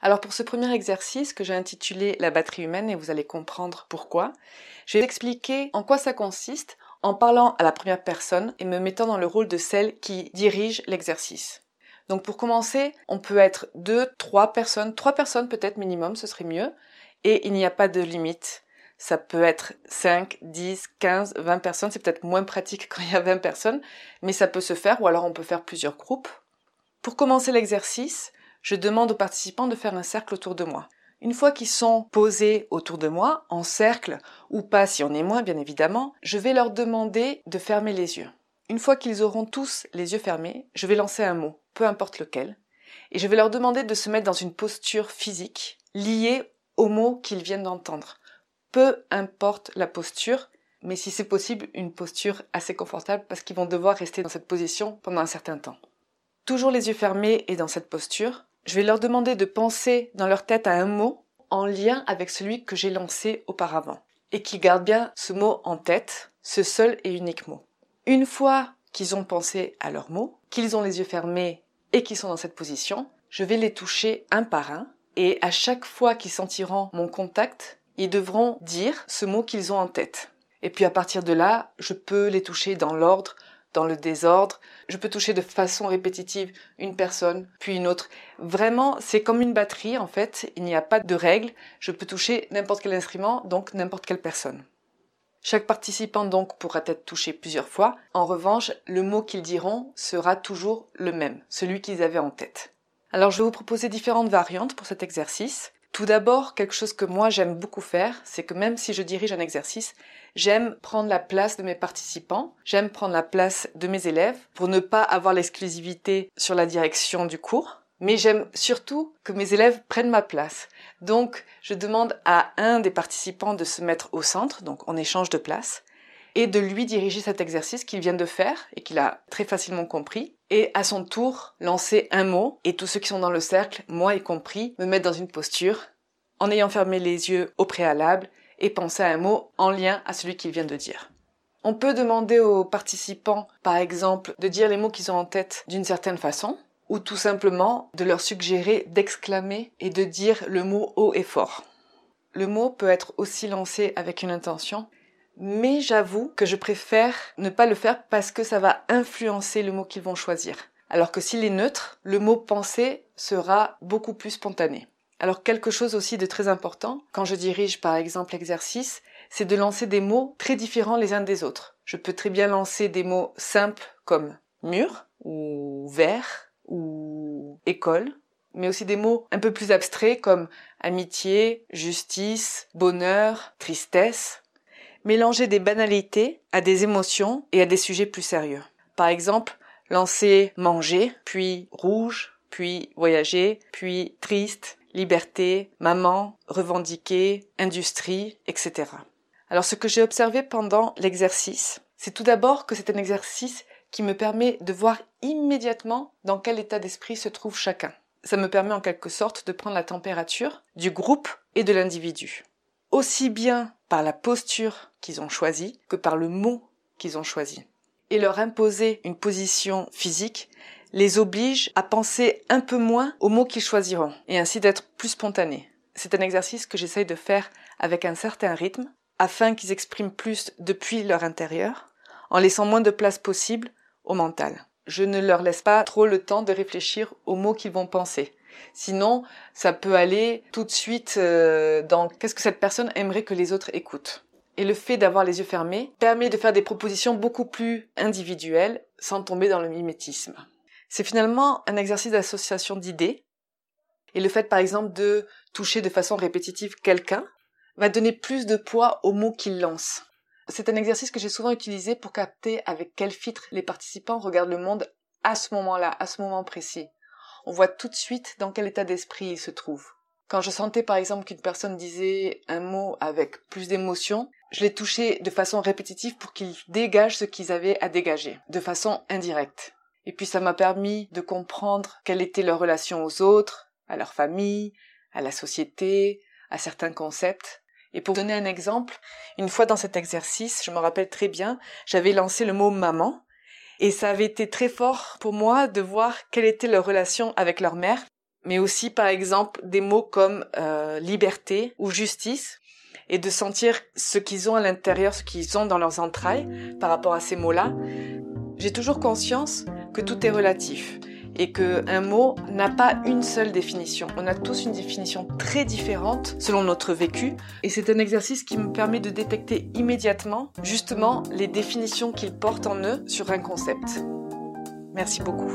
Alors pour ce premier exercice que j'ai intitulé « La batterie humaine » et vous allez comprendre pourquoi, je vais expliquer en quoi ça consiste en parlant à la première personne et me mettant dans le rôle de celle qui dirige l'exercice. Donc pour commencer, on peut être 2, 3 personnes peut-être minimum, ce serait mieux, et il n'y a pas de limite. Ça peut être 5, 10, 15, 20 personnes, c'est peut-être moins pratique quand il y a 20 personnes, mais ça peut se faire, ou alors on peut faire plusieurs groupes. Pour commencer l'exercice, je demande aux participants de faire un cercle autour de moi. Une fois qu'ils sont posés autour de moi, en cercle, ou pas si on est moins bien évidemment, je vais leur demander de fermer les yeux. Une fois qu'ils auront tous les yeux fermés, je vais lancer un mot, peu importe lequel, et je vais leur demander de se mettre dans une posture physique liée au mot qu'ils viennent d'entendre. Peu importe la posture, mais si c'est possible, une posture assez confortable parce qu'ils vont devoir rester dans cette position pendant un certain temps. Toujours les yeux fermés et dans cette posture, je vais leur demander de penser dans leur tête à un mot en lien avec celui que j'ai lancé auparavant, et qu'ils gardent bien ce mot en tête, ce seul et unique mot. Une fois qu'ils ont pensé à leurs mots, qu'ils ont les yeux fermés et qu'ils sont dans cette position, je vais les toucher un par un et à chaque fois qu'ils sentiront mon contact, ils devront dire ce mot qu'ils ont en tête. Et puis à partir de là, je peux les toucher dans l'ordre, dans le désordre, je peux toucher de façon répétitive une personne, puis une autre. Vraiment, c'est comme une batterie en fait, il n'y a pas de règle, je peux toucher n'importe quel instrument, donc n'importe quelle personne. Chaque participant donc pourra être touché plusieurs fois. En revanche, le mot qu'ils diront sera toujours le même, celui qu'ils avaient en tête. Alors je vais vous proposer différentes variantes pour cet exercice. Tout d'abord, quelque chose que moi j'aime beaucoup faire, c'est que même si je dirige un exercice, j'aime prendre la place de mes participants, j'aime prendre la place de mes élèves pour ne pas avoir l'exclusivité sur la direction du cours. Mais j'aime surtout que mes élèves prennent ma place. Donc, je demande à un des participants de se mettre au centre, donc en échange de place, et de lui diriger cet exercice qu'il vient de faire et qu'il a très facilement compris, et à son tour, lancer un mot, et tous ceux qui sont dans le cercle, moi y compris, me mettre dans une posture, en ayant fermé les yeux au préalable, et penser à un mot en lien à celui qu'il vient de dire. On peut demander aux participants, par exemple, de dire les mots qu'ils ont en tête d'une certaine façon, ou tout simplement de leur suggérer d'exclamer et de dire le mot haut et fort. Le mot peut être aussi lancé avec une intention, mais j'avoue que je préfère ne pas le faire parce que ça va influencer le mot qu'ils vont choisir. Alors que s'il est neutre, le mot pensé sera beaucoup plus spontané. Alors quelque chose aussi de très important, quand je dirige par exemple l'exercice, c'est de lancer des mots très différents les uns des autres. Je peux très bien lancer des mots simples comme « mur » ou « vert » ou école, mais aussi des mots un peu plus abstraits comme amitié, justice, bonheur, tristesse. Mélanger des banalités à des émotions et à des sujets plus sérieux. Par exemple, lancer manger, puis rouge, puis voyager, puis triste, liberté, maman, revendiquer, industrie, etc. Alors ce que j'ai observé pendant l'exercice, c'est tout d'abord que c'est un exercice qui me permet de voir immédiatement dans quel état d'esprit se trouve chacun. Ça me permet en quelque sorte de prendre la température du groupe et de l'individu. Aussi bien par la posture qu'ils ont choisie que par le mot qu'ils ont choisi. Et leur imposer une position physique les oblige à penser un peu moins aux mots qu'ils choisiront et ainsi d'être plus spontanés. C'est un exercice que j'essaye de faire avec un certain rythme afin qu'ils expriment plus depuis leur intérieur en laissant moins de place possible au mental. je ne leur laisse pas trop le temps de réfléchir aux mots qu'ils vont penser. Sinon, ça peut aller tout de suite dans qu'est-ce que cette personne aimerait que les autres écoutent. Et le fait d'avoir les yeux fermés permet de faire des propositions beaucoup plus individuelles sans tomber dans le mimétisme. C'est finalement un exercice d'association d'idées. Et le fait, par exemple, de toucher de façon répétitive quelqu'un va donner plus de poids aux mots qu'il lance. C'est un exercice que j'ai souvent utilisé pour capter avec quel filtre les participants regardent le monde à ce moment-là, à ce moment précis. On voit tout de suite dans quel état d'esprit il se trouve. Quand je sentais par exemple qu'une personne disait un mot avec plus d'émotion, je les touchais de façon répétitive pour qu'ils dégagent ce qu'ils avaient à dégager, de façon indirecte. Et puis ça m'a permis de comprendre quelle était leur relation aux autres, à leur famille, à la société, à certains concepts. Et pour donner un exemple, une fois dans cet exercice, je me rappelle très bien, j'avais lancé le mot « maman » et ça avait été très fort pour moi de voir quelle était leur relation avec leur mère, mais aussi par exemple des mots comme « liberté » ou « justice » et de sentir ce qu'ils ont à l'intérieur, ce qu'ils ont dans leurs entrailles par rapport à ces mots-là. J'ai toujours conscience que tout est relatif et qu'un mot n'a pas une seule définition. On a tous une définition très différente selon notre vécu, et c'est un exercice qui me permet de détecter immédiatement justement les définitions qu'ils portent en eux sur un concept. Merci beaucoup.